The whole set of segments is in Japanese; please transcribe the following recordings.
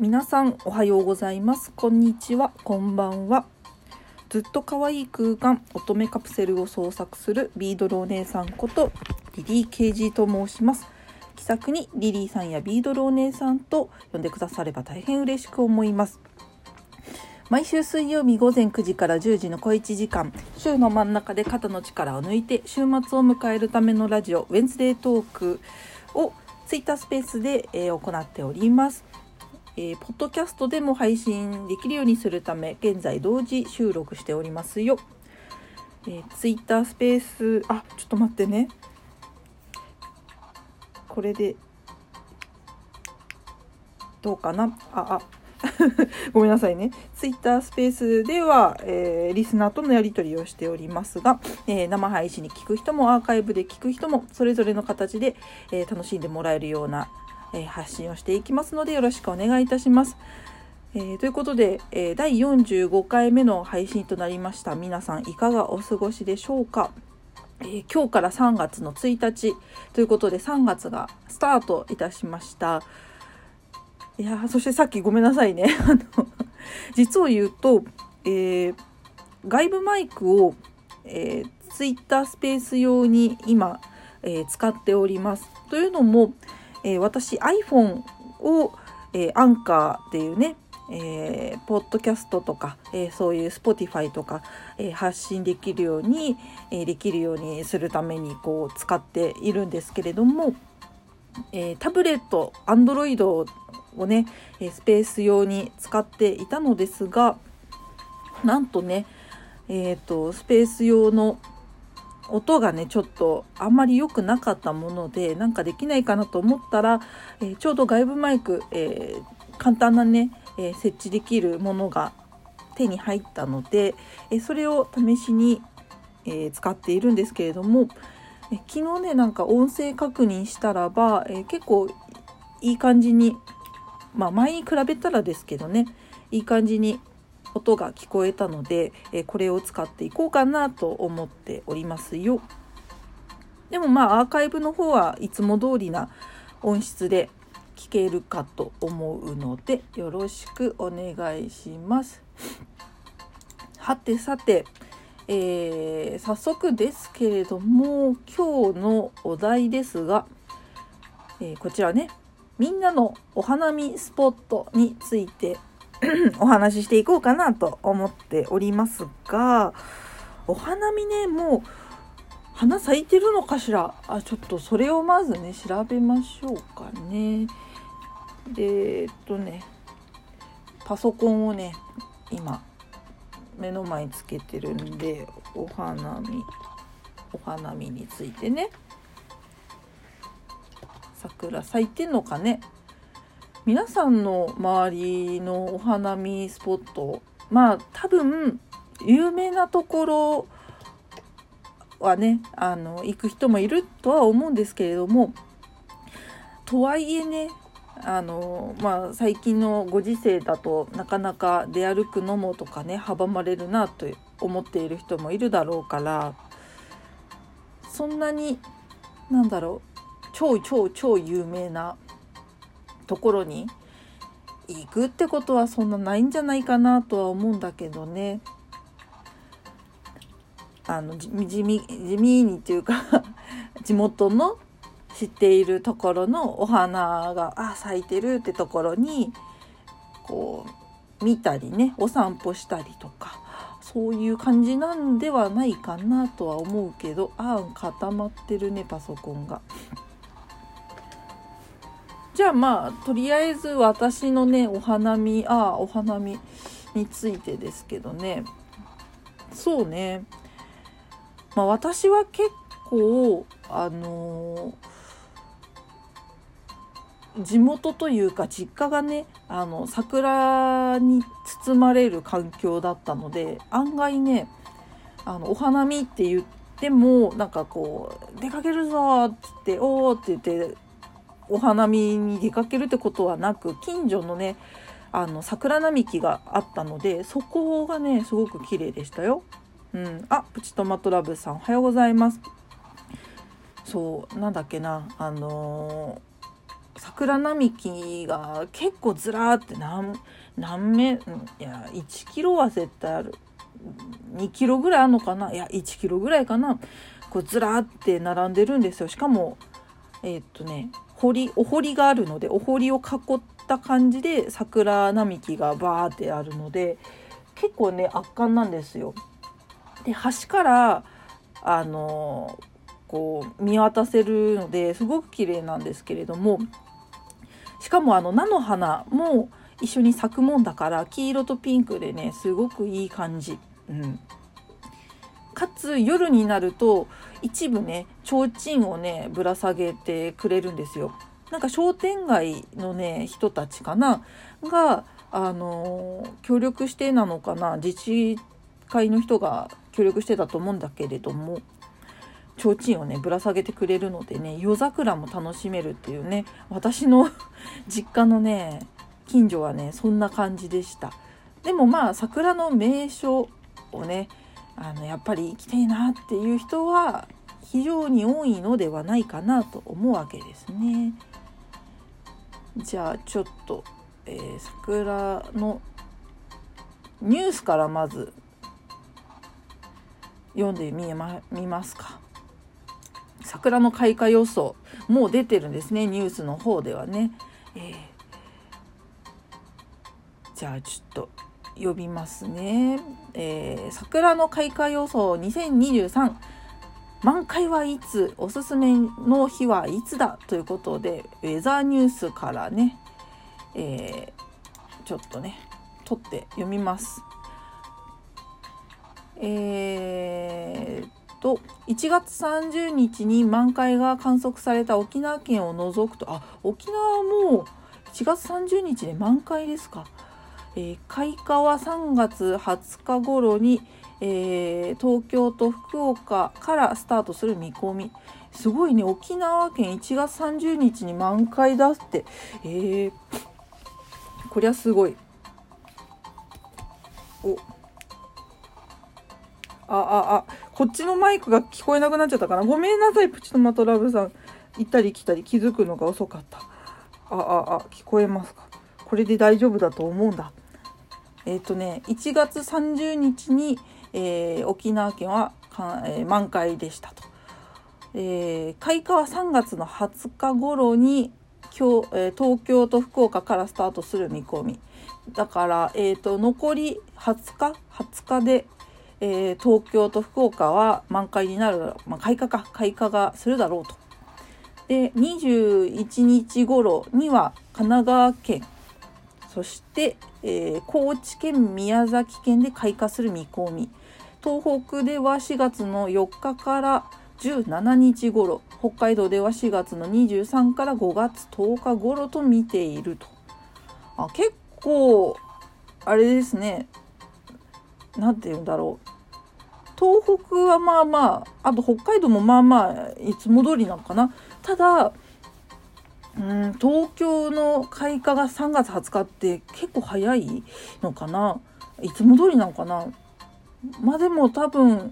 皆さんおはようございます、こんにちは、こんばんは。ずっと可愛い空間乙女カプセルを創作するビードルお姉さんことリリー KG と申します。気さくにリリーさんやビードルお姉さんと呼んでくだされば大変嬉しく思います。毎週水曜日午前9時から10時の小1時間、週の真ん中で肩の力を抜いて週末を迎えるためのラジオウェンズデートークをツイッタースペースで行っております。ポッドキャストでも配信できるようにするため現在同時収録しておりますよ。ツイッタースペース、ちょっと待ってね、これでどうかな、ごめんなさいね。ツイッタースペースでは、リスナーとのやり取りをしておりますが、生配信に聞く人もアーカイブで聞く人もそれぞれの形で、楽しんでもらえるような発信をしていきますのでよろしくお願いいたします。ということで、第45回目の配信となりました。皆さんいかがお過ごしでしょうか。今日から3月の1日ということで3月がスタートいたしました。いや、そしてさっきごめんなさいね。実を言うと、外部マイクを、Twitter スペース用に今、使っております。というのも私 iPhone を、Anchor っていうね、ポッドキャストとか、そういう Spotify とか、発信できるように、するためにこう使っているんですけれども、タブレット Android をねスペース用に使っていたのですが、なんとね、スペース用の音がねちょっとあんまり良くなかったもので、なんかできないかなと思ったら、ちょうど外部マイク、簡単なね、設置できるものが手に入ったので、それを試しに、使っているんですけれども、昨日ねなんか音声確認したらば、結構いい感じに、前に比べたらですけどね、いい感じに音が聞こえたので、これを使っていこうかなと思っておりますよ。でもアーカイブの方はいつも通りな音質で聞けるかと思うのでよろしくお願いします。はてさて、早速ですけれども今日のお題ですが、こちらね、みんなのお花見スポットについてお話ししていこうかなと思っておりますが、お花見ね、もう花咲いてるのかしら。ちょっとそれをまずね調べましょうかね。でパソコンをね今目の前につけてるんで、お花見についてね、桜咲いてんのかね。皆さんの周りのお花見スポット、多分有名なところはね行く人もいるとは思うんですけれども、とはいえね最近のご時世だとなかなか出歩くのもとかね阻まれるなと思っている人もいるだろうから、そんなに超有名なところに行くってことはそんなないんじゃないかなとは思うんだけどね、地味にっていうか地元の知っているところのお花が咲いてるってところにこう見たりね、お散歩したりとかそういう感じなんではないかなとは思うけど、固まってるねパソコンが。じゃあとりあえず私のねお花見についてですけどね、そうね、私は結構地元というか実家がね桜に包まれる環境だったので、案外ねお花見って言ってもなんかこう出かけるぞって言っておーって言ってお花見に出かけるってことはなく、近所のね桜並木があったのでそこがねすごく綺麗でしたよ。プチトマトラブさんおはようございます。そうなんだっけな桜並木が結構ずらーって何メいや1キロは絶対ある、2キロぐらいあるのかな、いや1キロぐらいかな、こうずらーって並んでるんですよ。しかもお堀があるので、お堀を囲った感じで桜並木がバーってあるので結構ね圧巻なんですよ。で橋からこう見渡せるのですごく綺麗なんですけれども、しかも菜の花も一緒に咲くもんだから黄色とピンクでねすごくいい感じ、うん、かつ夜になると一部ね提灯をねぶら下げてくれるんですよ。なんか商店街のね人たちかなが協力してなのかな、自治会の人が協力してたと思うんだけれども、提灯をねぶら下げてくれるのでね夜桜も楽しめるっていうね、私の実家のね近所はねそんな感じでした。でもまあ桜の名所をねやっぱり行きたいなっていう人は非常に多いのではないかなと思うわけですね。じゃあちょっと、桜のニュースからまず読んでみますか。桜の開花予想もう出てるんですね、ニュースの方ではね、じゃあちょっと呼びますね、桜の開花予想2023、満開はいつ、おすすめの日はいつだということで、ウェザーニュースからね、ちょっとね取って読みます。1月30日に満開が観測された沖縄県を除くと、沖縄も1月30日で満開ですか。開花は3月20日頃に、東京と福岡からスタートする見込み。すごいね、沖縄県1月30日に満開だって、こりゃすごい。こっちのマイクが聞こえなくなっちゃったかな。ごめんなさい、プチトマトラブさん。行ったり来たり気づくのが遅かった。聞こえますか。これで大丈夫だと思うんだ。1月30日に、沖縄県は、満開でしたと。開花は3月の20日頃に今日、東京と福岡からスタートする見込み。だから、残り20日で、東京と福岡は満開になるだろう、開花がするだろうと。で21日頃には神奈川県、そして、高知県、宮崎県で開花する見込み。東北では4月の4日から17日頃、北海道では4月の23から5月10日頃と見ていると。結構あれですね、なんていうんだろう、東北はまあまあ、あと北海道もまあまあいつも通りなのかな。ただ東京の開花が3月20日って結構早いのかな、いつも通りなのかな。まあでも多分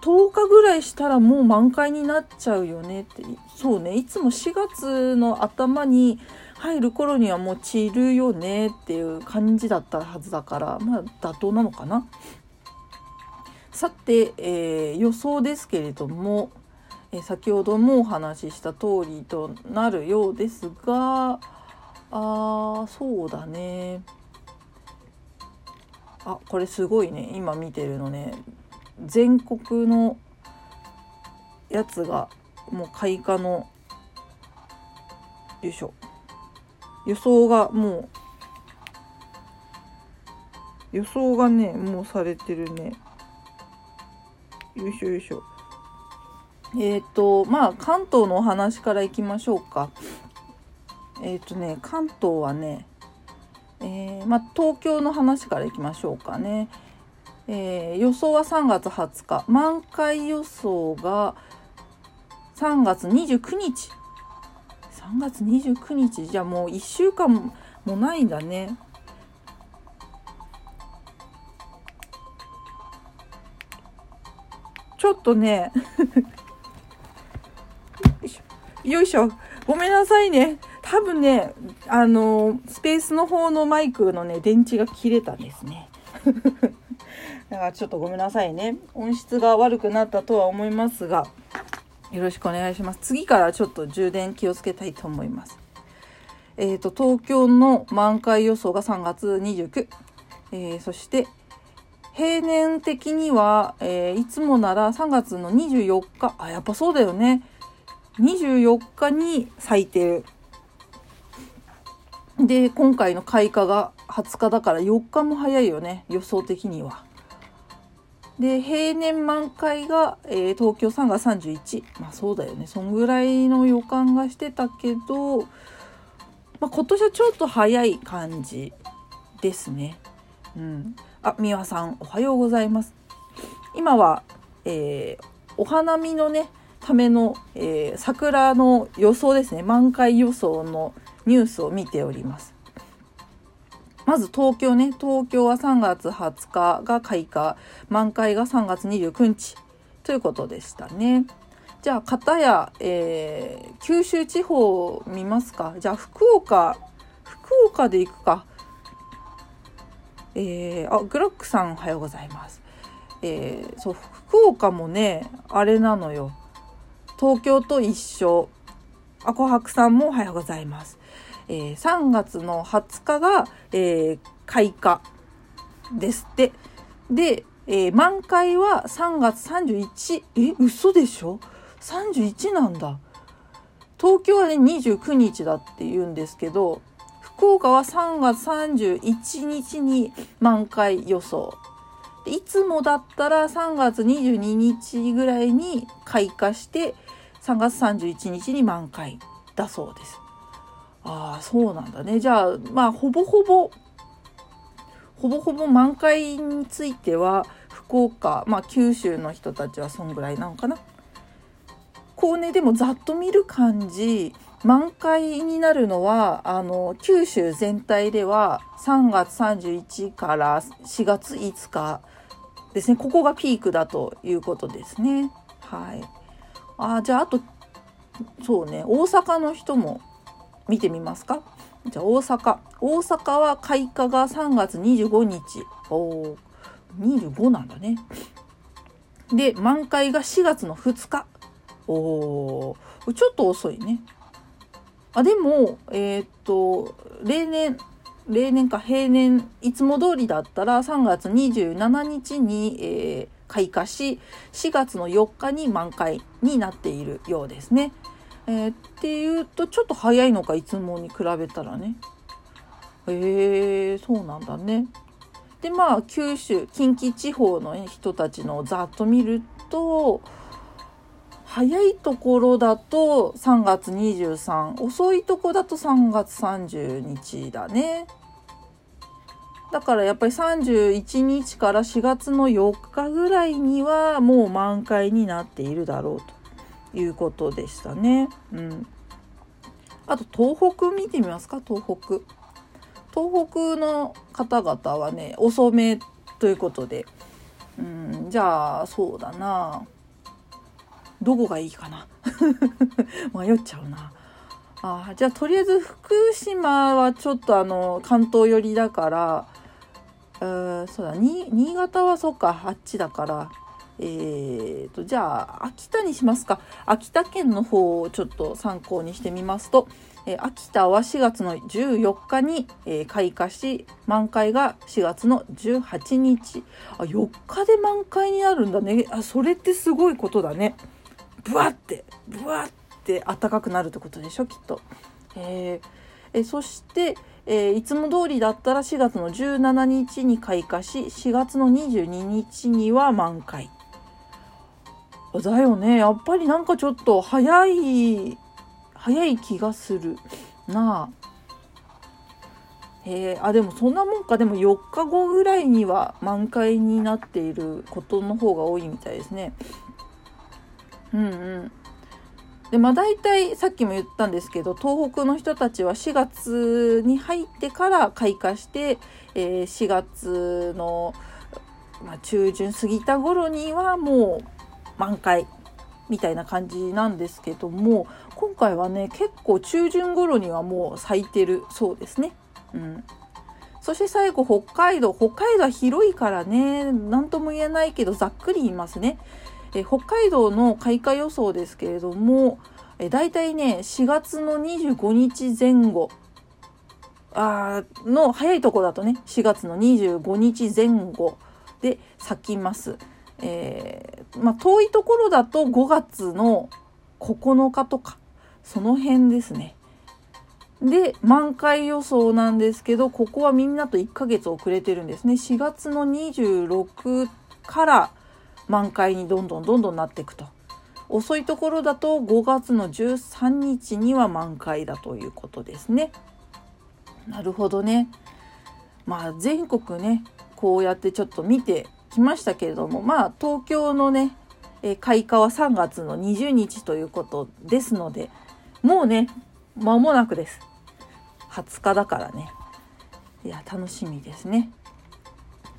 10日ぐらいしたらもう満開になっちゃうよねって。そうね、いつも4月の頭に入る頃にはもう散るよねっていう感じだったはずだから、まあ妥当なのかな。さて、予想ですけれども、先ほどもお話しした通りとなるようですが、そうだね、これすごいね、今見てるのね、全国のやつがもう開花の予想がねもうされてるね。まあ関東のお話からいきましょうか。関東はね、東京の話からいきましょうかね。予想は3月20日、満開予想が3月29日。3月29日じゃもう1週間もないんだね。ちょっとねよいしょ、ごめんなさいね、多分ね、スペースの方のマイクのね、電池が切れたんですね。だからちょっとごめんなさいね。音質が悪くなったとは思いますが、よろしくお願いします。次からちょっと充電気をつけたいと思います。東京の満開予想が3月29、そして平年的には、いつもなら3月の24日、あ、やっぱそうだよね。24日に咲いてる。で、今回の開花が20日だから4日も早いよね、予想的には。で、平年満開が、東京3月31。まあそうだよね。そんぐらいの予感がしてたけど、まあ、今年はちょっと早い感じですね。うん。あ、みわさん、おはようございます。今は、お花見のね、ための、桜の予想ですね。満開予想のニュースを見ております。まず東京ね。東京は3月20日が開花、満開が3月29日ということでしたね。じゃあ片や、九州地方見ますか。じゃあ福岡で行くか。あ、グロックさんおはようございます。そう、福岡もね、あれなのよ。東京と一緒。あこはくさんもおはようございます。3月の20日が、開花ですって。で、満開は3月31。嘘でしょ ?31 なんだ。東京はね、29日だって言うんですけど、福岡は3月31日に満開予想。で、いつもだったら3月22日ぐらいに開花して、3月31日に満開だそうです。ああ、そうなんだね。じゃあ、まあ、ほぼほぼ満開については、福岡、まあ、九州の人たちはそんぐらいなのかな。こうね、でもざっと見る感じ、満開になるのは、九州全体では3月31から4月5日ですね。ここがピークだということですね。はい。あ、じゃあ、あと、そうね、大阪の人も、見てみますか。じゃあ大阪は開花が3月25日。お、25なんだね。で、満開が4月の2日。お、ちょっと遅いね。あ、でも、例年か平年、いつも通りだったら3月27日に、開花し、4月の4日に満開になっているようですね。っていうとちょっと早いのか、いつもに比べたらね。そうなんだね。で、まあ九州近畿地方の人たちのざっと見ると、早いところだと3月23、遅いとこだと3月30日だね。だからやっぱり31日から4月の4日ぐらいにはもう満開になっているだろうということでしたね。うん。あと東北見てみますか。東北の方々はね、遅めということで、うん、じゃあそうだな、どこがいいかな。迷っちゃうな。あ、じゃあとりあえず福島はちょっと関東寄りだから、そうだ、新潟はそうか、あっちだから。じゃあ秋田にしますか。秋田県の方をちょっと参考にしてみますと、秋田は4月の14日に、開花し、満開が4月の18日。あ、4日で満開になるんだね。あ、それってすごいことだね。ブワって暖かくなるってことでしょ、きっと。そして、いつも通りだったら4月の17日に開花し、4月の22日には満開。だよね。やっぱりなんかちょっと早い気がするなあ。あ、でもそんなもんか。でも4日後ぐらいには満開になっていることの方が多いみたいですね。うんうん。で、まあ大体さっきも言ったんですけど、東北の人たちは4月に入ってから開花して、4月の、まあ、中旬過ぎた頃にはもう満開みたいな感じなんですけども、今回はね結構中旬頃にはもう咲いてるそうですね、うん、そして最後北海道は広いからね何とも言えないけどざっくり言いますね。北海道の開花予想ですけれども、だいたいね4月の25日前後の早いとこだとね4月の25日前後で咲きます。遠いところだと5月の9日とかその辺ですね。で満開予想なんですけど、ここはみんなと1ヶ月遅れてるんですね。4月の26から満開にどんどんなっていくと、遅いところだと5月の13日には満開だということですね。なるほどね。全国ねこうやってちょっと見てきましたけれども、東京のね開花は3月の20日ということですので、もうね間もなくです。20日だからね。いや楽しみですね。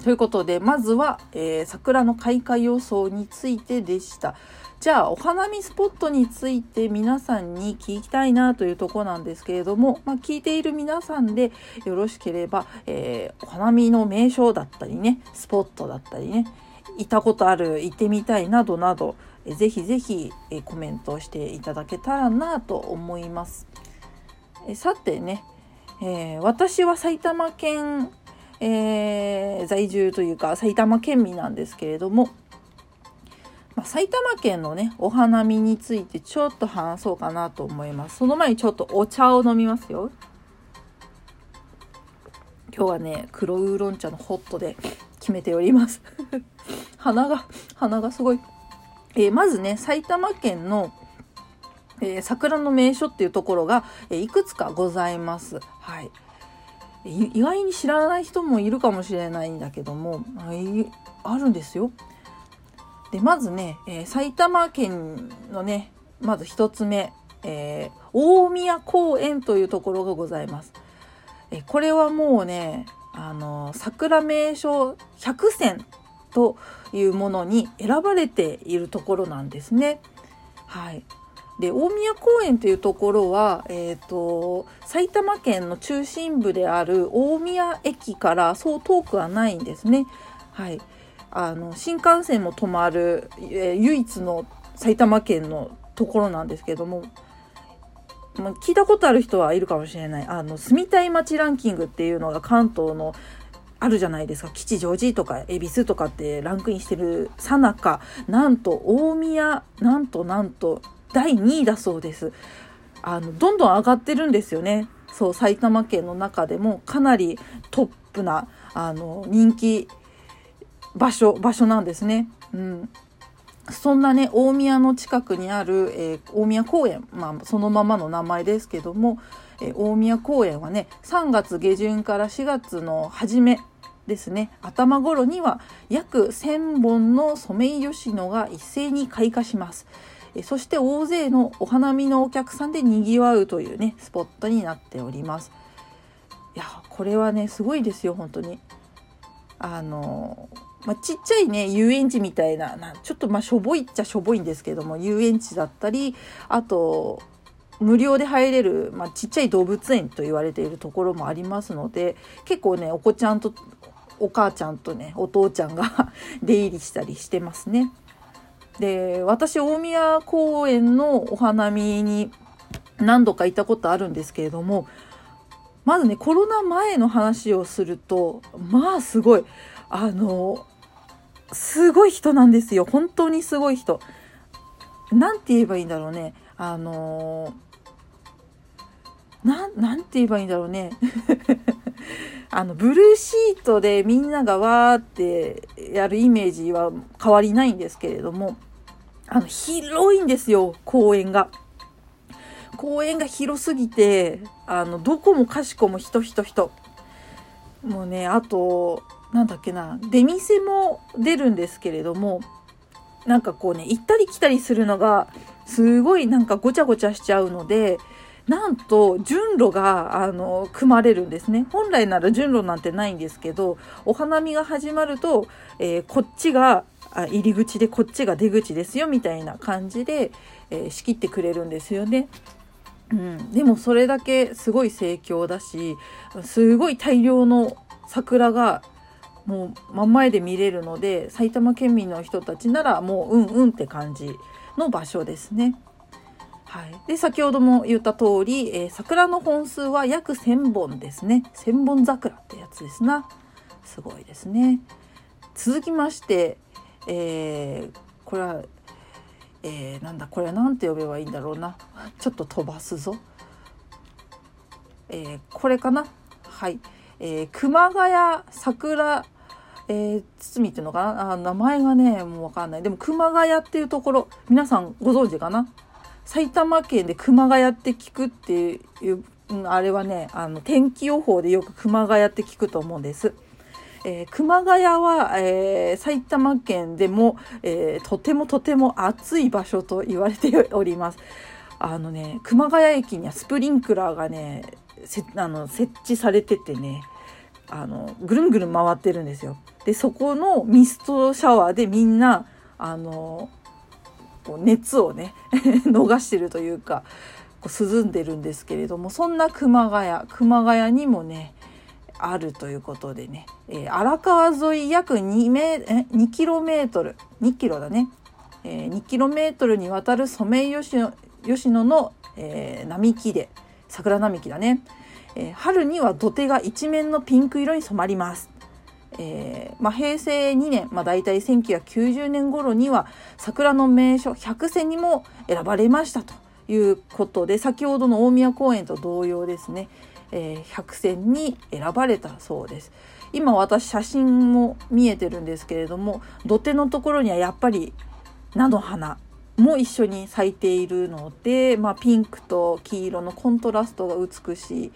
ということでまずは、桜の開花予想についてでした。じゃあお花見スポットについて皆さんに聞きたいなというところなんですけれども、聞いている皆さんでよろしければ、お花見の名所だったりねスポットだったりね行ったことある行ってみたいなどなど、ぜひぜひ、コメントしていただけたらなと思います。さてね、私は埼玉県在住というか埼玉県民なんですけれども、埼玉県のねお花見についてちょっと話そうかなと思います。その前にちょっとお茶を飲みますよ。今日はね黒ウーロン茶のホットで決めております鼻がすごい、まずね埼玉県の、桜の名所っていうところが、いくつかございます。はい、意外に知らない人もいるかもしれないんだけども、あるんですよ。でまずね、埼玉県のねまず一つ目、大宮公園というところがございます。これはもうね桜名所100選というものに選ばれているところなんですね。はい。で大宮公園というところは、埼玉県の中心部である大宮駅からそう遠くはないんですね。はい、新幹線も止まる、唯一の埼玉県のところなんですけども、聞いたことある人はいるかもしれない住みたい街ランキングっていうのが関東のあるじゃないですか。吉祥寺とか恵比寿とかってランクインしてるさなか、なんと大宮なんと第2位だそうです。どんどん上がってるんですよね。そう埼玉県の中でもかなりトップな人気場所なんですね、うん、そんなね大宮の近くにある、大宮公園、そのままの名前ですけども、大宮公園はね3月下旬から4月の初めですね頭頃には約1000本のソメイヨシノが一斉に開花します。そして大勢のお花見のお客さんでにぎわうというねスポットになっております。いやこれはねすごいですよ本当に。ちっちゃいね遊園地みたいなちょっとしょぼいっちゃしょぼいんですけども、遊園地だったりあと無料で入れる、ちっちゃい動物園と言われているところもありますので、結構ねお子ちゃんとお母ちゃんとねお父ちゃんが出入りしたりしてますね。で私大宮公園のお花見に何度か行ったことあるんですけれども、まずねコロナ前の話をするとすごいすごい人なんですよ。本当にすごい人なんて言えばいいんだろうね。なんて言えばいいんだろうねブルーシートでみんながわーってやるイメージは変わりないんですけれども、広いんですよ公園が広すぎてどこもかしこも人もうね、あと出店も出るんですけれども、行ったり来たりするのがすごいごちゃごちゃしちゃうので、なんと順路が組まれるんですね。本来なら順路なんてないんですけど、お花見が始まると、こっちが入り口でこっちが出口ですよみたいな感じで、仕切ってくれるんですよね。うん、でもそれだけすごい盛況だし、すごい大量の桜がもう真ん前で見れるので、埼玉県民の人たちならもううんうんって感じの場所ですね。はい、で先ほども言った通り、桜の本数は約1000本ですね。1000本桜ってやつですな。すごいですね。続きまして、これは、なんだこれなんて呼べばいいんだろうな。ちょっと飛ばすぞ。これかな。はい、熊谷桜堤っていうのかな。名前がねもうわかんない。でも熊谷っていうところ皆さんご存知かな。埼玉県で熊谷って聞くっていう、あれはね、天気予報でよく熊谷って聞くと思うんです。熊谷は、埼玉県でも、とてもとても暑い場所と言われております。熊谷駅にはスプリンクラーがね、設置されててね、ぐるんぐるん回ってるんですよ。で、そこのミストシャワーでみんな、熱をね逃してるというか涼んでるんですけれども、そんな熊谷にもねあるということでね、荒川沿い約2キロメートルにわたるソメイヨシノの、並木で桜並木だね、春には土手が一面のピンク色に染まります。平成2年、大体1990年頃には桜の名所100選にも選ばれましたということで、先ほどの大宮公園と同様ですね、100選に選ばれたそうです。今私写真も見えてるんですけれども、土手のところにはやっぱり菜の花も一緒に咲いているので、ピンクと黄色のコントラストが美しい、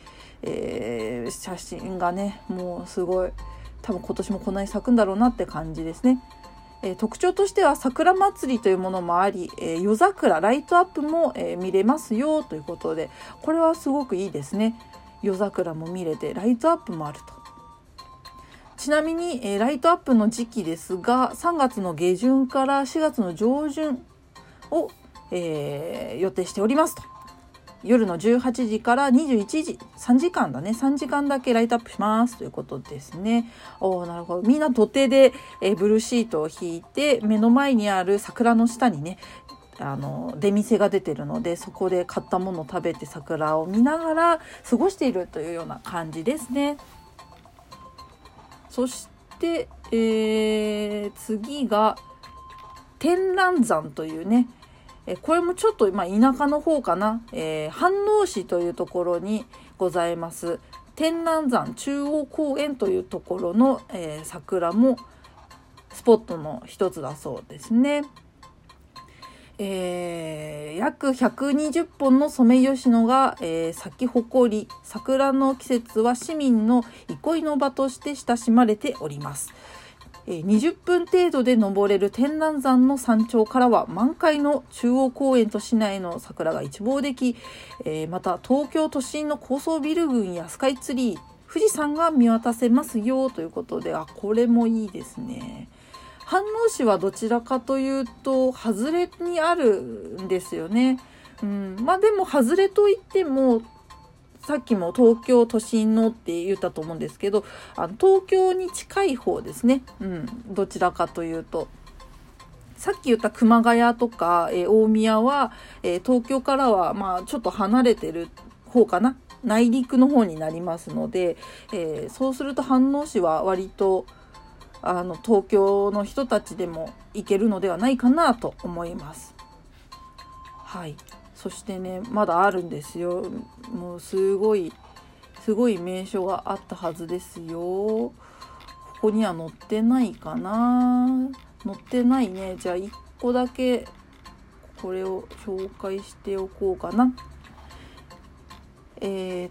写真がねもうすごい多分今年もこんなに咲くんだろうなって感じですね。特徴としては桜祭りというものもあり、夜桜ライトアップも、見れますよということで、これはすごくいいですね。夜桜も見れてライトアップもあると。ちなみに、ライトアップの時期ですが、3月の下旬から4月の上旬を、予定しておりますと。夜の18時から21時、3時間だけライトアップしますということですね。なるほど。みんな土手で、ブルーシートを引いて、目の前にある桜の下にね、出店が出てるので、そこで買ったものを食べて桜を見ながら過ごしているというような感じですね。そして、次が天覧山というね、これもちょっと田舎の方かな、飯能市というところにございます天覧山中央公園というところの、桜もスポットの一つだそうですね。約120本のソメイヨシノが、咲き誇り、桜の季節は市民の憩いの場として親しまれております。20分程度で登れる天覧山の山頂からは満開の中央公園と市内の桜が一望でき、また東京都心の高層ビル群やスカイツリー、富士山が見渡せますよということで、これもいいですね。飯能市はどちらかというと外れにあるんですよね。でも外れといってもさっきも東京都心のって言ったと思うんですけど、東京に近い方ですね。どちらかというと、さっき言った熊谷とか、大宮は、東京からはちょっと離れてる方かな、内陸の方になりますので、そうすると飯能市は割と東京の人たちでも行けるのではないかなと思います。はい。そしてね、まだあるんですよ。もうすごい名所があったはずですよ。ここには載ってないかな。載ってないね。じゃあ1個だけこれを紹介しておこうかな。西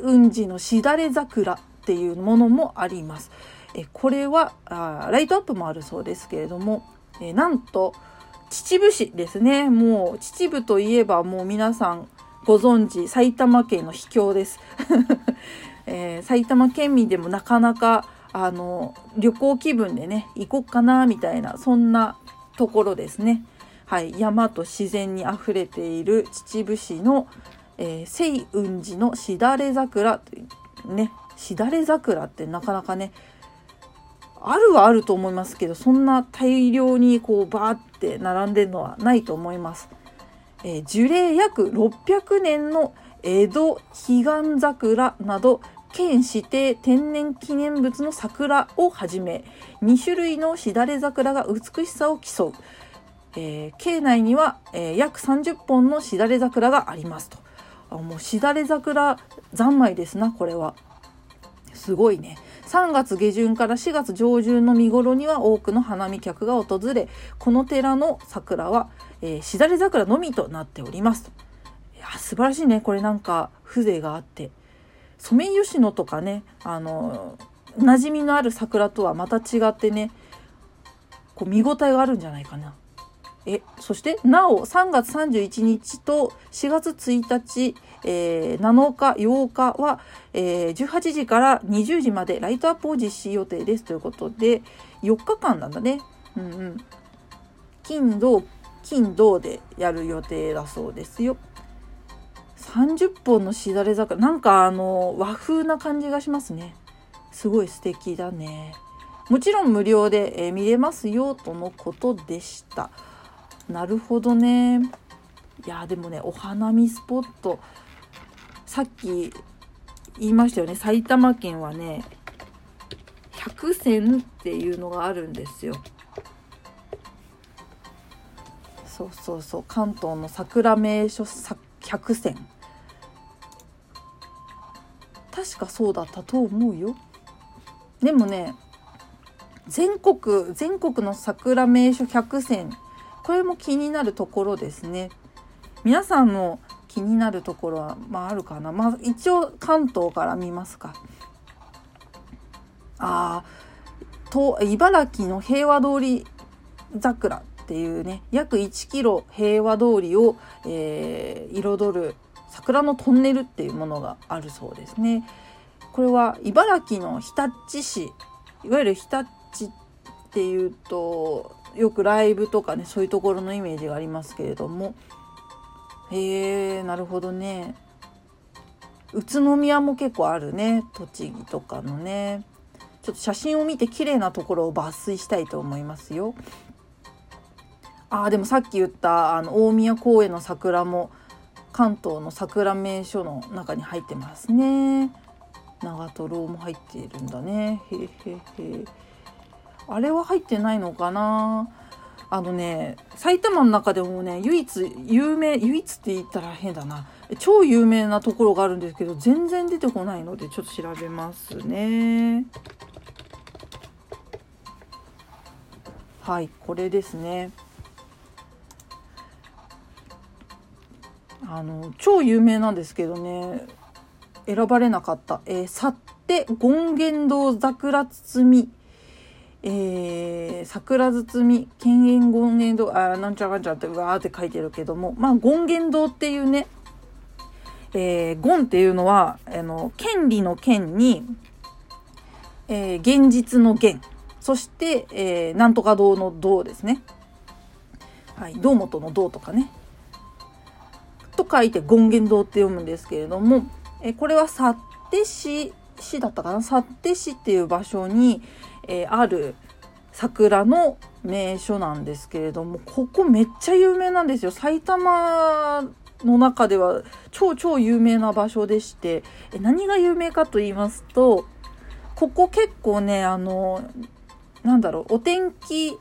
雲寺のしだれ桜っていうものもあります。これはライトアップもあるそうですけれども、なんと秩父市ですね。もう秩父といえばもう皆さんご存知、埼玉県の秘境です。埼玉県民でもなかなか旅行気分でね行こっかなみたいな、そんなところですね。はい、山と自然にあふれている秩父市の、西雲寺のしだれ桜というね、しだれ桜ってなかなかねあるはあると思いますけど、そんな大量にこうバーって並んでるのはないと思います。樹齢約600年の江戸彼岸桜など県指定天然記念物の桜をはじめ2種類のしだれ桜が美しさを競う、県内には、約30本のしだれ桜がありますと。もうしだれ桜三昧ですな、これはすごいね。3月下旬から4月上旬の見頃には多くの花見客が訪れ、この寺の桜は、しだれ桜のみとなっております。いや素晴らしいね、これなんか風情があってソメイヨシノとかね、馴染みのある桜とはまた違ってね、こう見応えがあるんじゃないかな。そしてなお3月31日と4月1日、7日、8日は、18時から20時までライトアップを実施予定ですということで、4日間なんだね。うんうん。金土でやる予定だそうですよ。30本のしだれ桜、なんか和風な感じがしますね。すごい素敵だね。もちろん無料で、見れますよとのことでした。なるほどね。いやでもね、お花見スポット、さっき言いましたよね、埼玉県はね百選っていうのがあるんですよ。そうそうそう、関東の桜名所百選、確かそうだったと思うよ。でもね、全国の桜名所百選、これも気になるところですね。皆さんの気になるところはあるかな。一応関東から見ますか。茨城の平和通り桜っていうね、約1キロ平和通りを、彩る桜のトンネルっていうものがあるそうですね。これは茨城の日立市、いわゆる日立っていうとよくライブとかね、そういうところのイメージがありますけれども、なるほどね。宇都宮も結構あるね、栃木とかのね。ちょっと写真を見て綺麗なところを抜粋したいと思いますよ。でもさっき言った大宮公園の桜も関東の桜名所の中に入ってますね。長瀞も入っているんだね。へへへ。あれは入ってないのかな。ね、埼玉の中でもね、唯一って言ったら変だな、超有名なところがあるんですけど、全然出てこないのでちょっと調べますね。はい、これですね。超有名なんですけどね、選ばれなかった、幸手権現堂桜堤、桜堤権現権現堂なんちゃらかんちゃらってうわーって書いてるけども、権現堂っていうね、権っていうのは権利の権に、現実の現、そして、なんとか堂の堂ですね。はい、堂本の堂とかねと書いて権現堂って読むんですけれども、これは幸手市だったかな、幸手市っていう場所に、ある桜の名所なんですけれども、ここめっちゃ有名なんですよ。埼玉の中では超有名な場所でして、何が有名かと言いますと、ここ結構ね、お天気、コ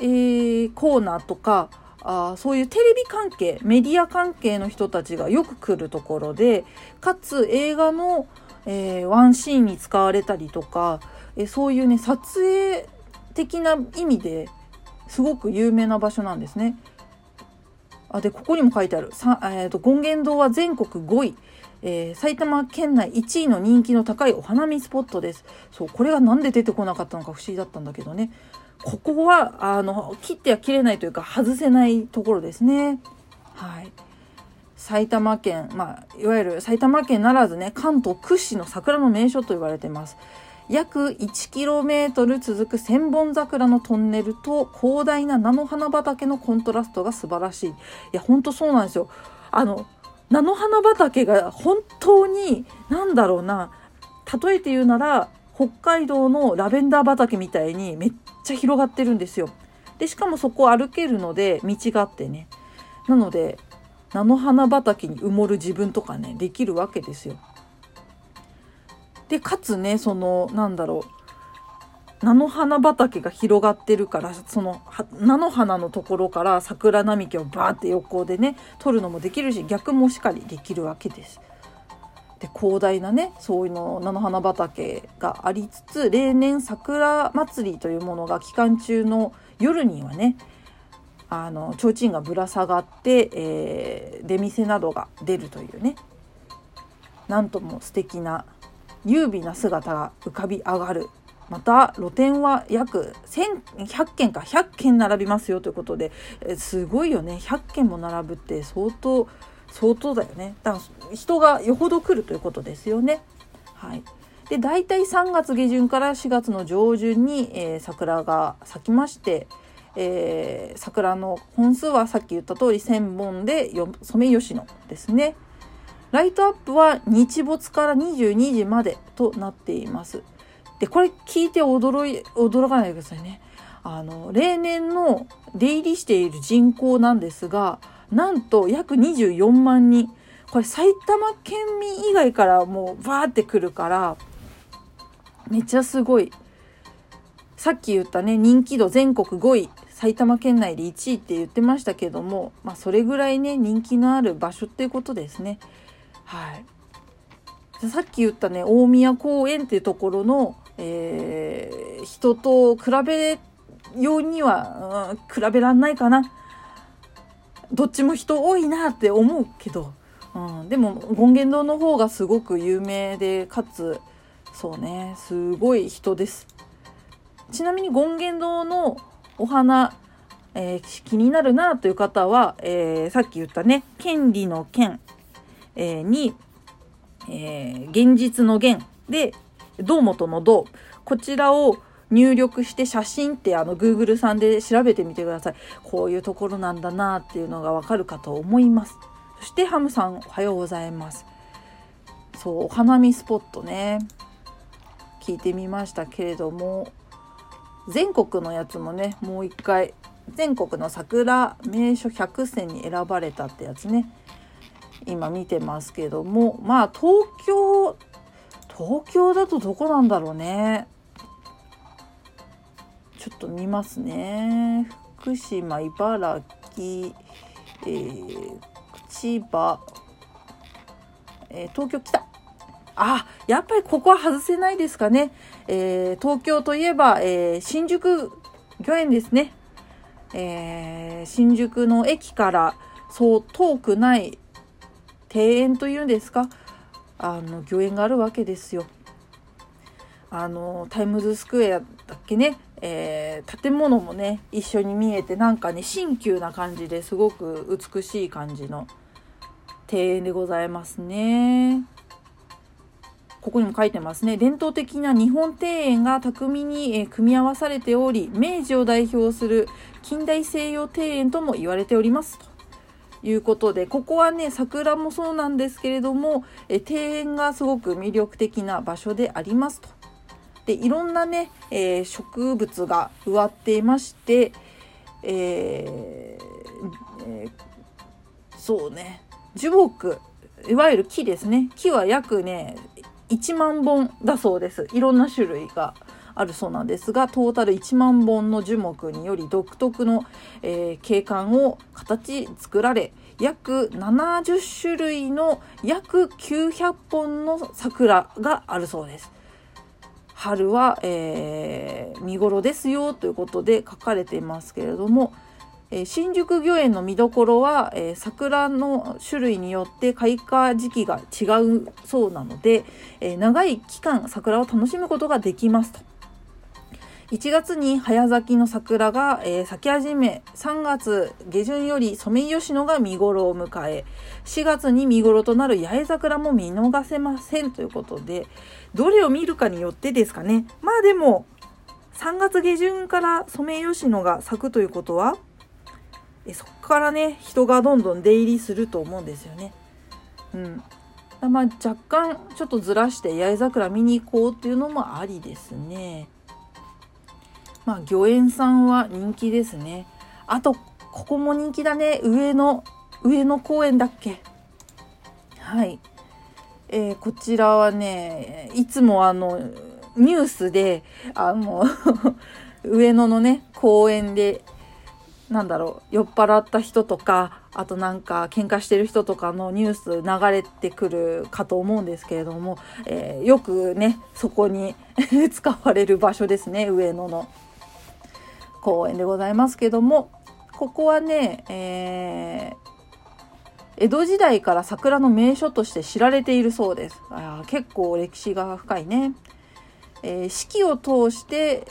ーナーとかそういうテレビ関係、メディア関係の人たちがよく来るところで、かつ映画の、ワンシーンに使われたりとか、そういうね、撮影的な意味ですごく有名な場所なんですね。でここにも書いてある、権現堂は全国5位、埼玉県内1位の人気の高いお花見スポットです。そう、これがなんで出てこなかったのか不思議だったんだけどね。ここは切っては切れないというか外せないところですね。はい、埼玉県、いわゆる埼玉県ならずね、関東屈指の桜の名所と言われています。約 1km 続く千本桜のトンネルと広大な菜の花畑のコントラストが素晴らしい。いや本当そうなんですよ。菜の花畑が本当になんだろうな、例えて言うなら北海道のラベンダー畑みたいにめっちゃ広がってるんですよ。でしかもそこを歩けるので道があってね、なので菜の花畑に埋もる自分とかねできるわけですよ。でかつね、そのなんだろう、菜の花畑が広がってるから、その菜の花のところから桜並木をバーって横でね撮るのもできるし、逆もしっかりできるわけです。で広大なねそういうの菜の花畑がありつつ、例年桜祭りというものが期間中の夜にはね提灯がぶら下がって、出店などが出るというね、なんとも素敵な優美な姿が浮かび上がる。また露店は約1100軒か100軒並びますよということで、すごいよね。100軒も並ぶって相当だよね。だから人がよほど来るということですよね。はい。で大体3月下旬から4月の上旬に、桜が咲きまして、桜の本数はさっき言った通り1000本でソメイヨシノですね。ライトアップは日没から22時までとなっています。でこれ聞いて驚かないでくださいね。例年の出入りしている人口なんですが、なんと約24万人、これ埼玉県民以外からもうバーって来るからめっちゃすごい。さっき言ったね人気度全国5位、埼玉県内で1位って言ってましたけども、まあ、それぐらいね人気のある場所っていうことですね。はい、さっき言ったね大宮公園っていうところの、人と比べようには、比べらんないかな。どっちも人多いなって思うけど、でも権現堂の方がすごく有名で、かつそうねすごい人です。ちなみに権現堂のお花、気になるなという方は、さっき言ったね権利の権、に、現実の現で堂本の堂、こちらを入力して写真ってGoogle さんで調べてみてください。こういうところなんだなっていうのがわかるかと思います。そしてハムさんおはようございます。そうお花見スポットね聞いてみましたけれども、全国のやつもねもう一回全国の桜名所100選に選ばれたってやつね今見てますけども、まあ東京だとどこなんだろうね。ちょっと見ますね。福島、茨城、千葉、東京来た。あ、やっぱりここは外せないですかね。東京といえば、新宿御苑ですね。新宿の駅からそう遠くない庭園というんですか、御苑があるわけですよ。タイムズスクエアだっけね、建物もね一緒に見えて、なんかね新旧な感じですごく美しい感じの庭園でございますね。ここにも書いてますね。伝統的な日本庭園が巧みに組み合わされており、明治を代表する近代西洋庭園とも言われておりますということで、ここはね桜もそうなんですけれども、庭園がすごく魅力的な場所でありますと。でいろんなね、植物が植わっていまして、そうね樹木、いわゆる木ですね。木は約ね1万本だそうです。いろんな種類があるそうなんですが、トータル1万本の樹木により独特の、景観を形作られ、約70種類の約900本の桜があるそうです。春は、見頃ですよということで書かれていますけれども、新宿御苑の見どころは、桜の種類によって開花時期が違うそうなので、長い期間桜を楽しむことができますと1月に早咲きの桜が、咲き始め、3月下旬よりソメイヨシノが見頃を迎え、4月に見頃となる八重桜も見逃せませんということで、どれを見るかによってですかね。まあでも3月下旬からソメイヨシノが咲くということは、そこからね人がどんどん出入りすると思うんですよね。まあ、若干ちょっとずらして八重桜見に行こうっていうのもありですね。まあ御苑さんは人気ですね。あとここも人気だね。上野公園だっけ。はい、こちらはねいつもニュースで上野のね公園で酔っ払った人とか、あと喧嘩してる人とかのニュース流れてくるかと思うんですけれども、よくねそこに使われる場所ですね、上野の公園でございますけども、ここはね、江戸時代から桜の名所として知られているそうです。結構歴史が深いね。四季を通して、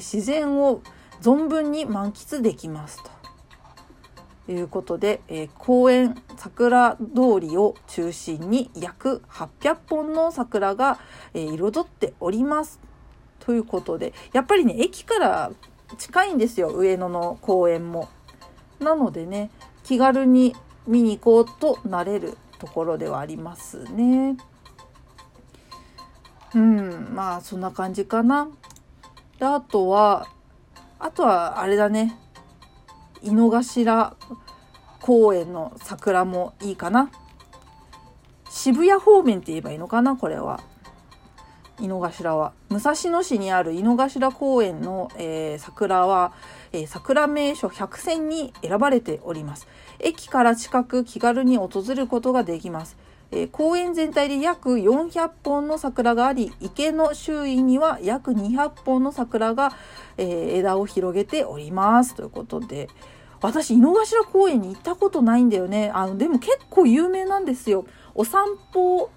自然を存分に満喫できますということで、公園桜通りを中心に約800本の桜が、彩っておりますということで、やっぱりね駅から近いんですよ、上野の公園も。なのでね気軽に見に行こうとなれるところではありますね。まあそんな感じかな。であとはあれだね、井の頭公園の桜もいいかな。渋谷方面って言えばいいのかな、これは。井の頭は武蔵野市にある井の頭公園の、桜は、桜名所100選に選ばれております。駅から近く気軽に訪れることができます。公園全体で約400本の桜があり、池の周囲には約200本の桜が、枝を広げておりますということで、私井の頭公園に行ったことないんだよね。でも結構有名なんですよ。お散歩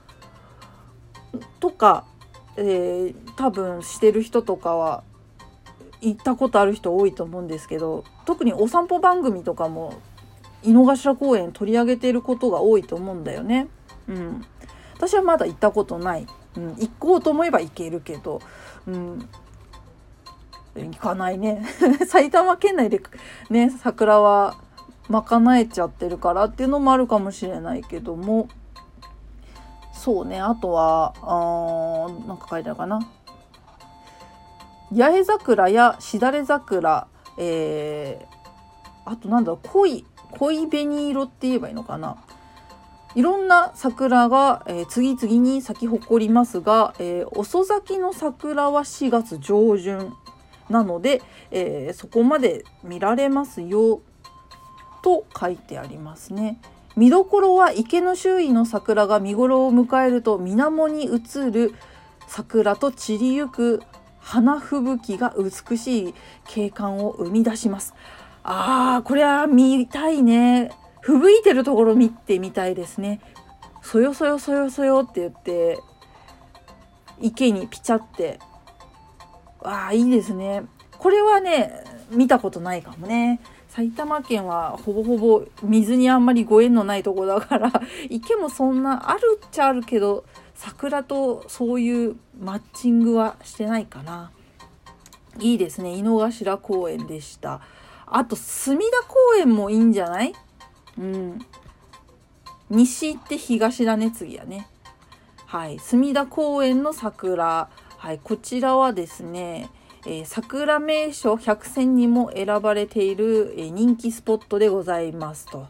とか、多分してる人とかは行ったことある人多いと思うんですけど、特にお散歩番組とかも井の頭公園取り上げていることが多いと思うんだよね。私はまだ行ったことない、行こうと思えば行けるけど、行かないね埼玉県内でね桜は賄えちゃってるからっていうのもあるかもしれないけども、そうね。あとは書いてあるかな、八重桜やしだれ桜、あと濃い紅色って言えばいいのかな。いろんな桜が、次々に咲き誇りますが、遅咲きの桜は4月上旬なので、そこまで見られますよと書いてありますね。見どころは池の周囲の桜が見頃を迎えると水面に映る桜と散りゆく花吹雪が美しい景観を生み出します。これは見たいね。吹雪いてるところ見てみたいですね。そよそよそよそよって言って池にピチャって、いいですね。これはね見たことないかもね。埼玉県はほぼほぼ水にあんまりご縁のないとこだから池もそんなあるっちゃあるけど、桜とそういうマッチングはしてないかな。いいですね。井の頭公園でした。あと隅田公園もいいんじゃない？西行って東だね、次はね。はい、隅田公園の桜、はい、こちらはですね、桜名所100選にも選ばれている、人気スポットでございますと。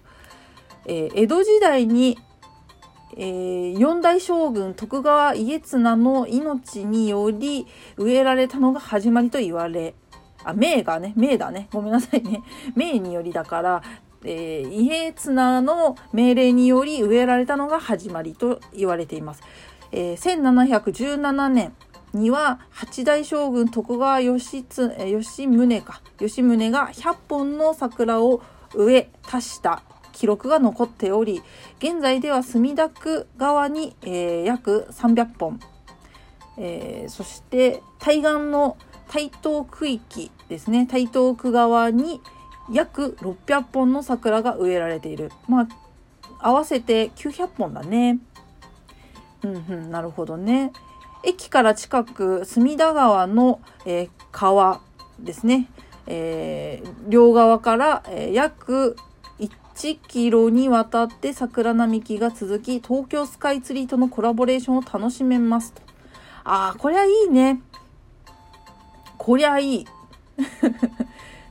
江戸時代に、四代将軍徳川家綱の命により植えられたのが始まりと言われ、命によりだから、家綱の命令により植えられたのが始まりと言われています。1717年には8代将軍徳川吉宗が100本の桜を植え足した記録が残っており、現在では墨田区側に、約300本、そして対岸の台東区域ですね、台東区側に約600本の桜が植えられている。まあ合わせて900本だね。なるほどね。駅から近く隅田川の、川ですね、両側から、約1キロにわたって桜並木が続き、東京スカイツリーとのコラボレーションを楽しめますと。ああ、こりゃいいね。こりゃいい。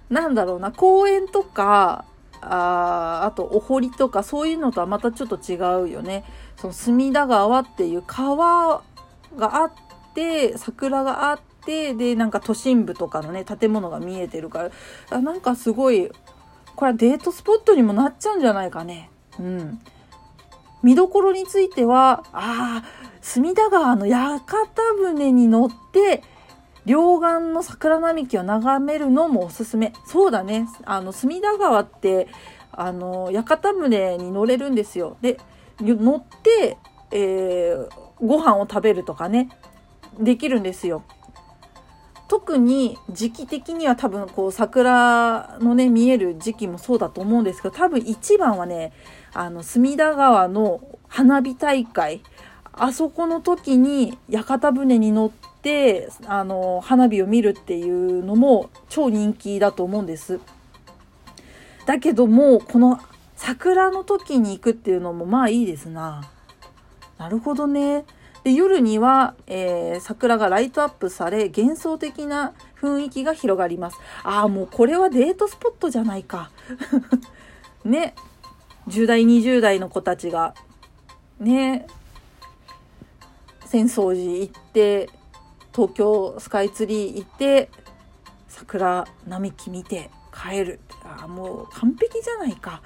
なんだろうな、公園とか、あとお堀とかそういうのとはまたちょっと違うよね。その隅田川っていう川があって桜があってで、なんか都心部とかのね建物が見えてるから、なんかすごい、これはデートスポットにもなっちゃうんじゃないかね。うん。見どころについては、隅田川の屋形船に乗って両岸の桜並木を眺めるのもおすすめ。そうだね。隅田川って、屋形船に乗れるんですよ。で、乗って、ご飯を食べるとかね、できるんですよ。特に時期的には多分こう桜のね、見える時期もそうだと思うんですけど、多分一番はね、隅田川の花火大会、あそこの時に屋形船に乗って、で花火を見るっていうのも超人気だと思うんです。だけどもこの桜の時に行くっていうのもまあいいですな。なるほどね。で夜には、桜がライトアップされ幻想的な雰囲気が広がります。もうこれはデートスポットじゃないか。ね、10代20代の子たちがね浅草寺行って東京スカイツリー行って桜並木見て帰る。もう完璧じゃないか。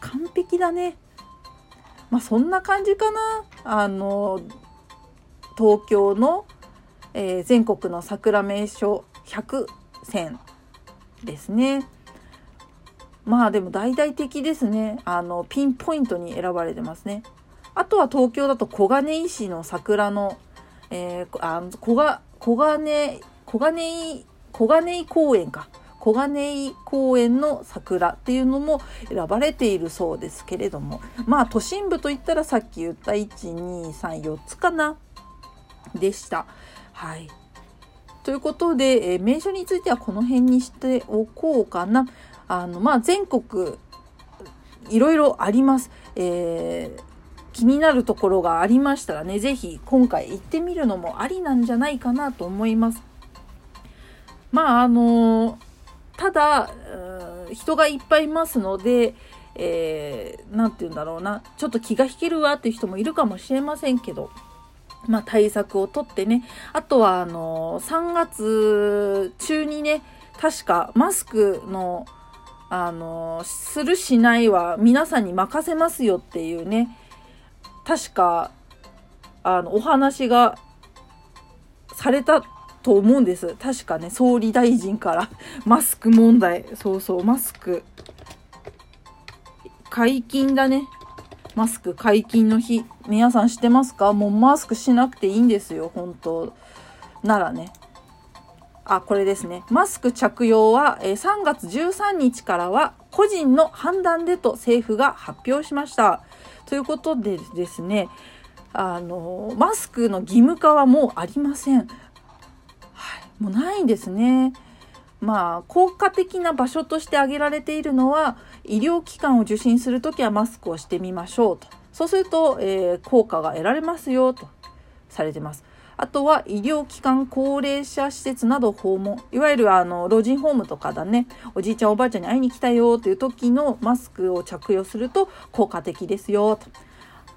完璧だね。まあそんな感じかな。東京の、全国の桜名所100選ですね。まあでも大々的ですね。ピンポイントに選ばれてますね。あとは東京だと小金井市の桜の小金井公園の桜っていうのも選ばれているそうですけれども、まあ都心部といったらさっき言った 1,2,3,4 つかなでした。はい、ということで、名所についてはこの辺にしておこうかな。まあ全国いろいろあります。気になるところがありましたらね、ぜひ今回行ってみるのもありなんじゃないかなと思います。まあただ人がいっぱいいますので、なんて言うんだろうな、ちょっと気が引けるわっていう人もいるかもしれませんけど、まあ対策をとってね。あとは3月中にね、確かマスクのするしないは皆さんに任せますよっていうね、確かお話がされたと思うんです。確かね、総理大臣からマスク問題、マスク解禁だね。マスク解禁の日、皆さん知ってますか？もうマスクしなくていいんですよ、本当ならね。これですね。マスク着用は3月13日からは個人の判断でと政府が発表しました。ということでですね、マスクの義務化はもうありません。はい、もうないんですね。まあ、効果的な場所として挙げられているのは、医療機関を受診するときはマスクをしてみましょうと。そうすると、効果が得られますよとされています。あとは医療機関、高齢者施設など訪問、いわゆる老人ホームとかだね、おじいちゃんおばあちゃんに会いに来たよという時のマスクを着用すると効果的ですよと。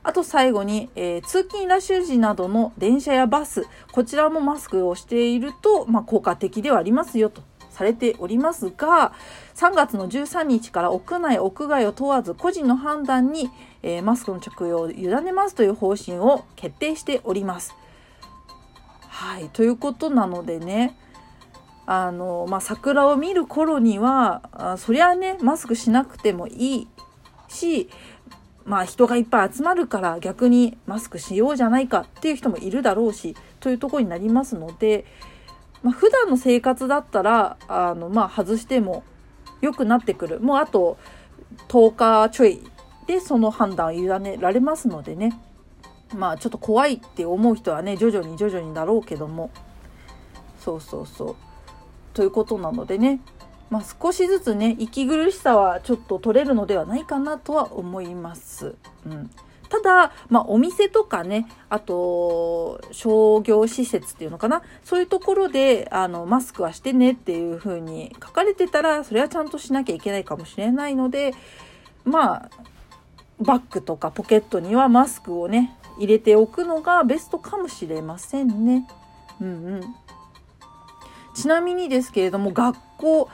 あと最後に、通勤ラッシュ時などの電車やバス、こちらもマスクをしていると、まあ、効果的ではありますよとされておりますが、3月の13日から屋内屋外を問わず個人の判断に、マスクの着用を委ねますという方針を決定しております。はい、ということなのでね、まあ、桜を見る頃にはそりゃねマスクしなくてもいいし、まあ人がいっぱい集まるから逆にマスクしようじゃないかっていう人もいるだろうしというところになりますので、まあ、普段の生活だったらまあ外しても良くなってくる。もうあと10日ちょいでその判断を委ねられますのでね、まあちょっと怖いって思う人はね徐々にだろうけども、そうということなのでね、まあ、少しずつね息苦しさはちょっと取れるのではないかなとは思います、ただ、まあ、お店とかね、あと商業施設っていうのかな、そういうところでマスクはしてねっていう風に書かれてたらそれはちゃんとしなきゃいけないかもしれないので、まあバッグとかポケットにはマスクをね入れておくのがベストかもしれませんね。ちなみにですけれども学校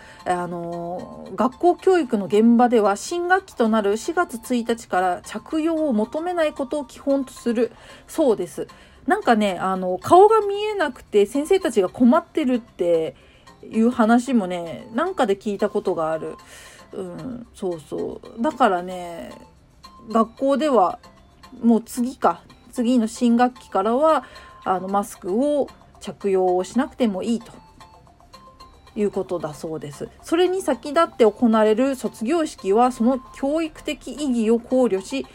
教育の現場では新学期となる4月1日から着用を求めないことを基本とするそうです。なんかね顔が見えなくて先生たちが困ってるっていう話もねなんかで聞いたことがある。だからね学校ではもう次の新学期からはマスクを着用をしなくてもいいということだそうです。それに先立って行われる卒業式はその教育的意義を考慮し、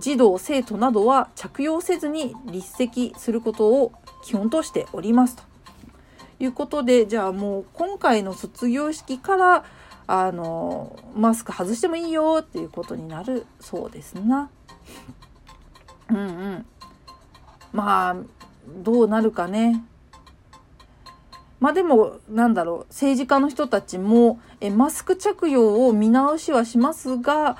児童生徒などは着用せずに立席することを基本としておりますということで、じゃあもう今回の卒業式からマスク外してもいいよっていうことになるそうですな。まあどうなるかね。まあでも政治家の人たちもマスク着用を見直しはしますが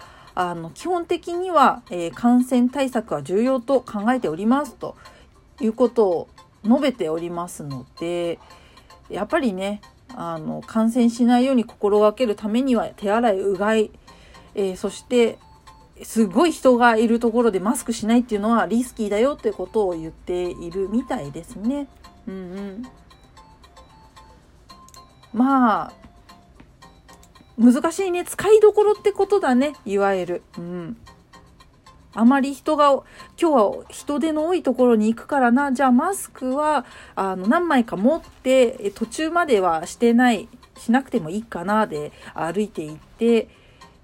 基本的には、感染対策は重要と考えておりますということを述べておりますので、やっぱりね感染しないように心がけるためには手洗いうがい、そしてすごい人がいるところでマスクしないっていうのはリスキーだよってことを言っているみたいですね。まあ難しいね、使いどころってことだね、いわゆる。あまり人が今日は人出の多いところに行くからな、じゃあマスクは何枚か持って途中まではしなくてもいいかなで歩いていって、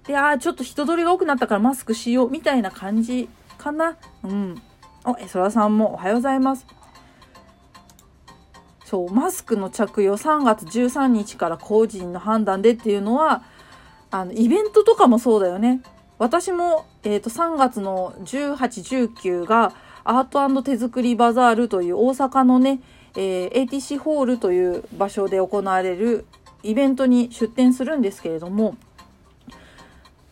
でちょっと人通りが多くなったからマスクしようみたいな感じかな。そらさんもおはようございます。マスクの着用3月13日から個人の判断でっていうのはイベントとかもそうだよね。私も、3月の18、19がアート&手作りバザールという大阪のね、ATC ホールという場所で行われるイベントに出展するんですけれども、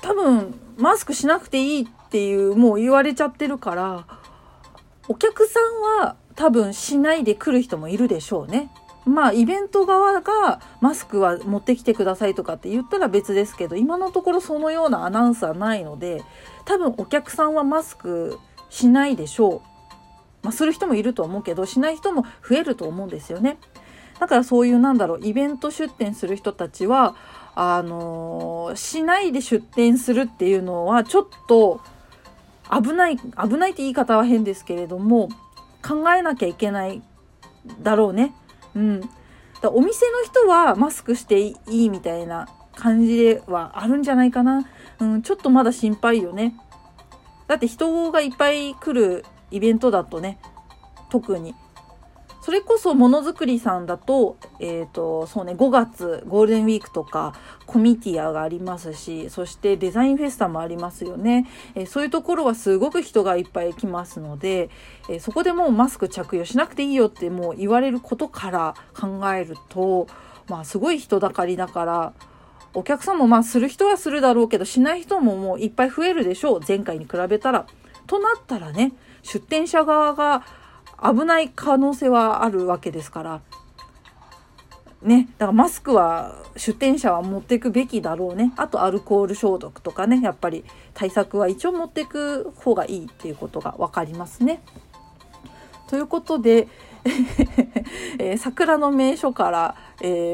多分マスクしなくていいっていうもう言われちゃってるからお客さんは多分しないで来る人もいるでしょうね。まあイベント側がマスクは持ってきてくださいとかって言ったら別ですけど、今のところそのようなアナウンスはないので多分お客さんはマスクしないでしょう。する人もいると思うけどしない人も増えると思うんですよね。だからそういうイベント出店する人たちはしないで出店するっていうのはちょっと危ないって言い方は変ですけれども考えなきゃいけないだろうね。だお店の人はマスクしていいみたいな感じではあるんじゃないかな。ちょっとまだ心配よね。だって人がいっぱい来るイベントだとね、特にそれこそものづくりさんだと、5月ゴールデンウィークとかコミティアがありますし、そしてデザインフェスタもありますよね。そういうところはすごく人がいっぱい来ますので、そこでもうマスク着用しなくていいよってもう言われることから考えると、すごい人だかりだからお客さんもする人はするだろうけどしない人ももういっぱい増えるでしょう、前回に比べたら。となったらね、出店者側が危ない可能性はあるわけですからね。だからマスクは出店者は持っていくべきだろうね。あとアルコール消毒とかね、やっぱり対策は一応持っていく方がいいっていうことが分かりますね。ということで桜の名所から、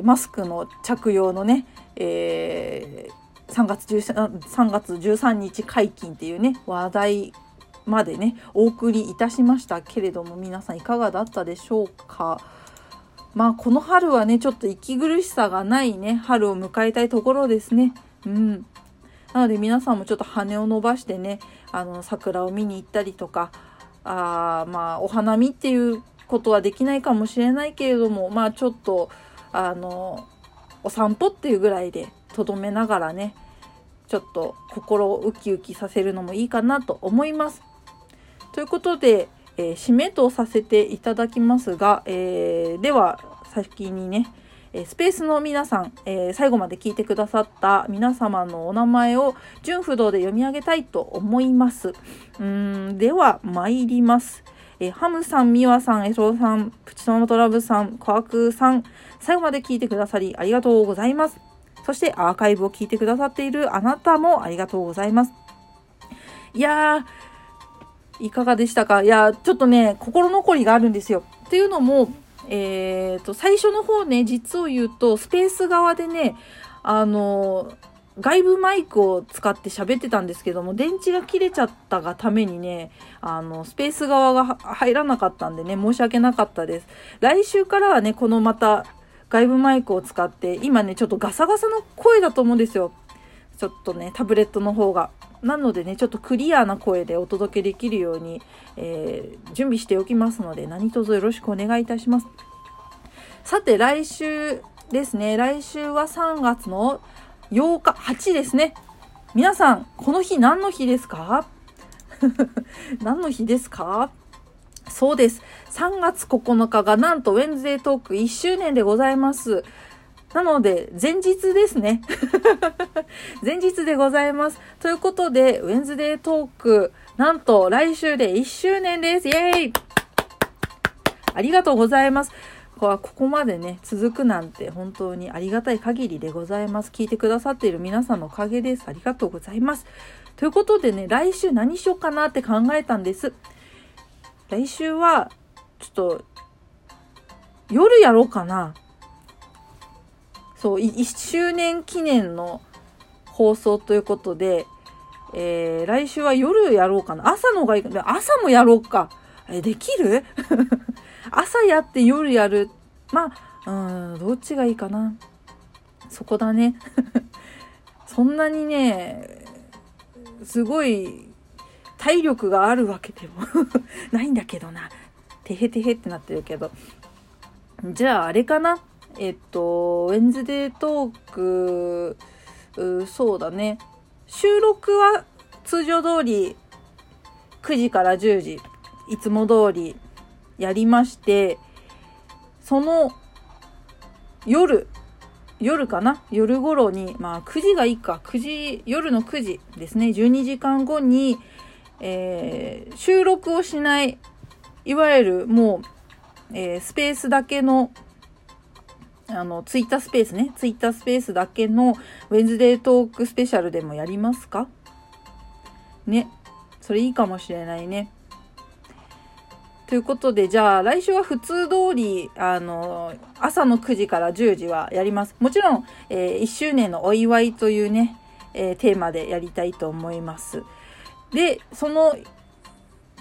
マスクの着用のね、3月13日解禁っていうね話題までねお送りいたしましたけれども、皆さんいかがだったでしょうか。まあこの春はねちょっと息苦しさがないね春を迎えたいところですね。うん。なので皆さんもちょっと羽を伸ばしてね、桜を見に行ったりとか、まあお花見っていうことはできないかもしれないけれども、まあちょっとお散歩っていうぐらいでとどめながらね、ちょっと心をウキウキさせるのもいいかなと思います。ということで、締めとさせていただきますが、では先にねスペースの皆さん、最後まで聞いてくださった皆様のお名前を順不同で読み上げたいと思います。では参ります。ハムさん、ミワさん、エソさん、プチトマトラブさん、コアクさん、最後まで聞いてくださりありがとうございます。そしてアーカイブを聞いてくださっているあなたもありがとうございます。いやー、いかがでしたか。いや、ちょっとね、心残りがあるんですよ。っていうのも、最初の方ね、実を言うと、スペース側でね、外部マイクを使って喋ってたんですけども、電池が切れちゃったがためにね、スペース側が入らなかったんでね、申し訳なかったです。来週からはね、このまた、外部マイクを使って、今ね、ちょっとガサガサの声だと思うんですよ。ちょっとね、タブレットの方が。なのでね、ちょっとクリアな声でお届けできるように、準備しておきますので、何卒よろしくお願いいたします。さて、来週ですね。来週は3月の8日、8ですね。皆さん、この日何の日ですか？何の日ですか？そうです。3月9日がなんとウェンズデートーク1周年でございます。なので、前日ですね。前日でございます。ということで、ウェンズデートーク、なんと来週で1周年です。イェーイ！ありがとうございます。ここまでね、続くなんて本当にありがたい限りでございます。聞いてくださっている皆さんのおかげです。ありがとうございます。ということでね、来週何しようかなって考えたんです。来週は、ちょっと、夜やろうかな。そう、1周年記念の放送ということで、来週は夜やろうかな。朝の方がいいかな。朝もやろうか。できる？朝やって夜やる。まあ、どっちがいいかな。そこだね。そんなにね、すごい体力があるわけでもないんだけどな。てへてへってなってるけど。じゃあ、あれかな。ウェンズデートーク、そうだね。収録は通常通り9時から10時、いつも通りやりまして、その夜かな？夜頃に、まあ9時がいいか、夜の9時ですね、12時間後に、収録をしない、いわゆるもう、スペースだけのツイッタースペースね。ツイッタースペースだけのウェンズデートークスペシャルでもやりますかね。それいいかもしれないね。ということで、じゃあ来週は普通通り、朝の9時から10時はやります。もちろん、1周年のお祝いというね、テーマでやりたいと思います。で、その、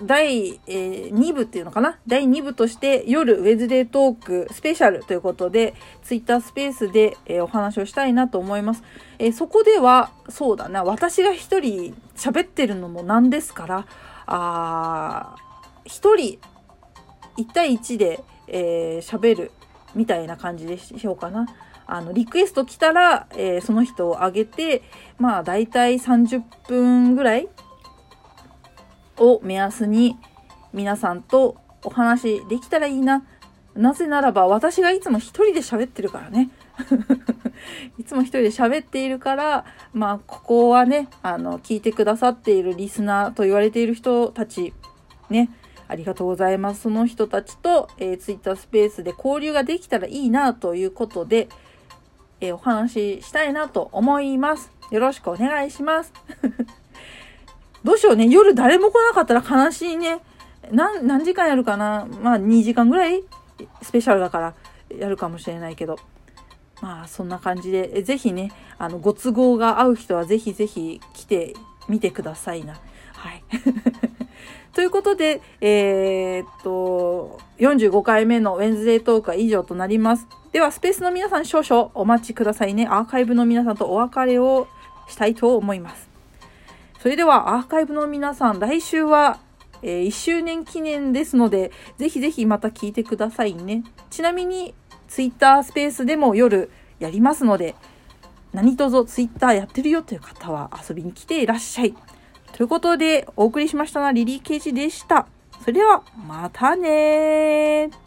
第2部っていうのかな、第2部として夜ウェンズデートークスペシャルということでツイッタースペースでお話をしたいなと思います。そこではそうだな、私が一人喋ってるのもなんですから、一人1対1で喋るみたいな感じでしようかな。リクエスト来たら、その人をあげて、まあだいたい30分ぐらいを目安に皆さんとお話できたらいいな。なぜならば私がいつも一人で喋ってるからね。いつも一人で喋っているから、まあここはね、聞いてくださっているリスナーと言われている人たちね、ありがとうございます。その人たちと、ツイッタースペースで交流ができたらいいなということで、お話ししたいなと思います。よろしくお願いします。どうしようね。夜誰も来なかったら悲しいね。何時間やるかな。まあ2時間ぐらいスペシャルだからやるかもしれないけど。まあそんな感じで、ぜひね、ご都合が合う人はぜひぜひ来てみてくださいな。はい。ということで、45回目のウェンズデートークは以上となります。では、スペースの皆さん少々お待ちくださいね。アーカイブの皆さんとお別れをしたいと思います。それでは、アーカイブの皆さん、来週は、1周年記念ですので、ぜひぜひまた聞いてくださいね。ちなみに、ツイッタースペースでも夜やりますので、何とぞツイッターやってるよという方は遊びに来ていらっしゃい。ということでお送りしましたのはリリー・ケイジでした。それではまたねー。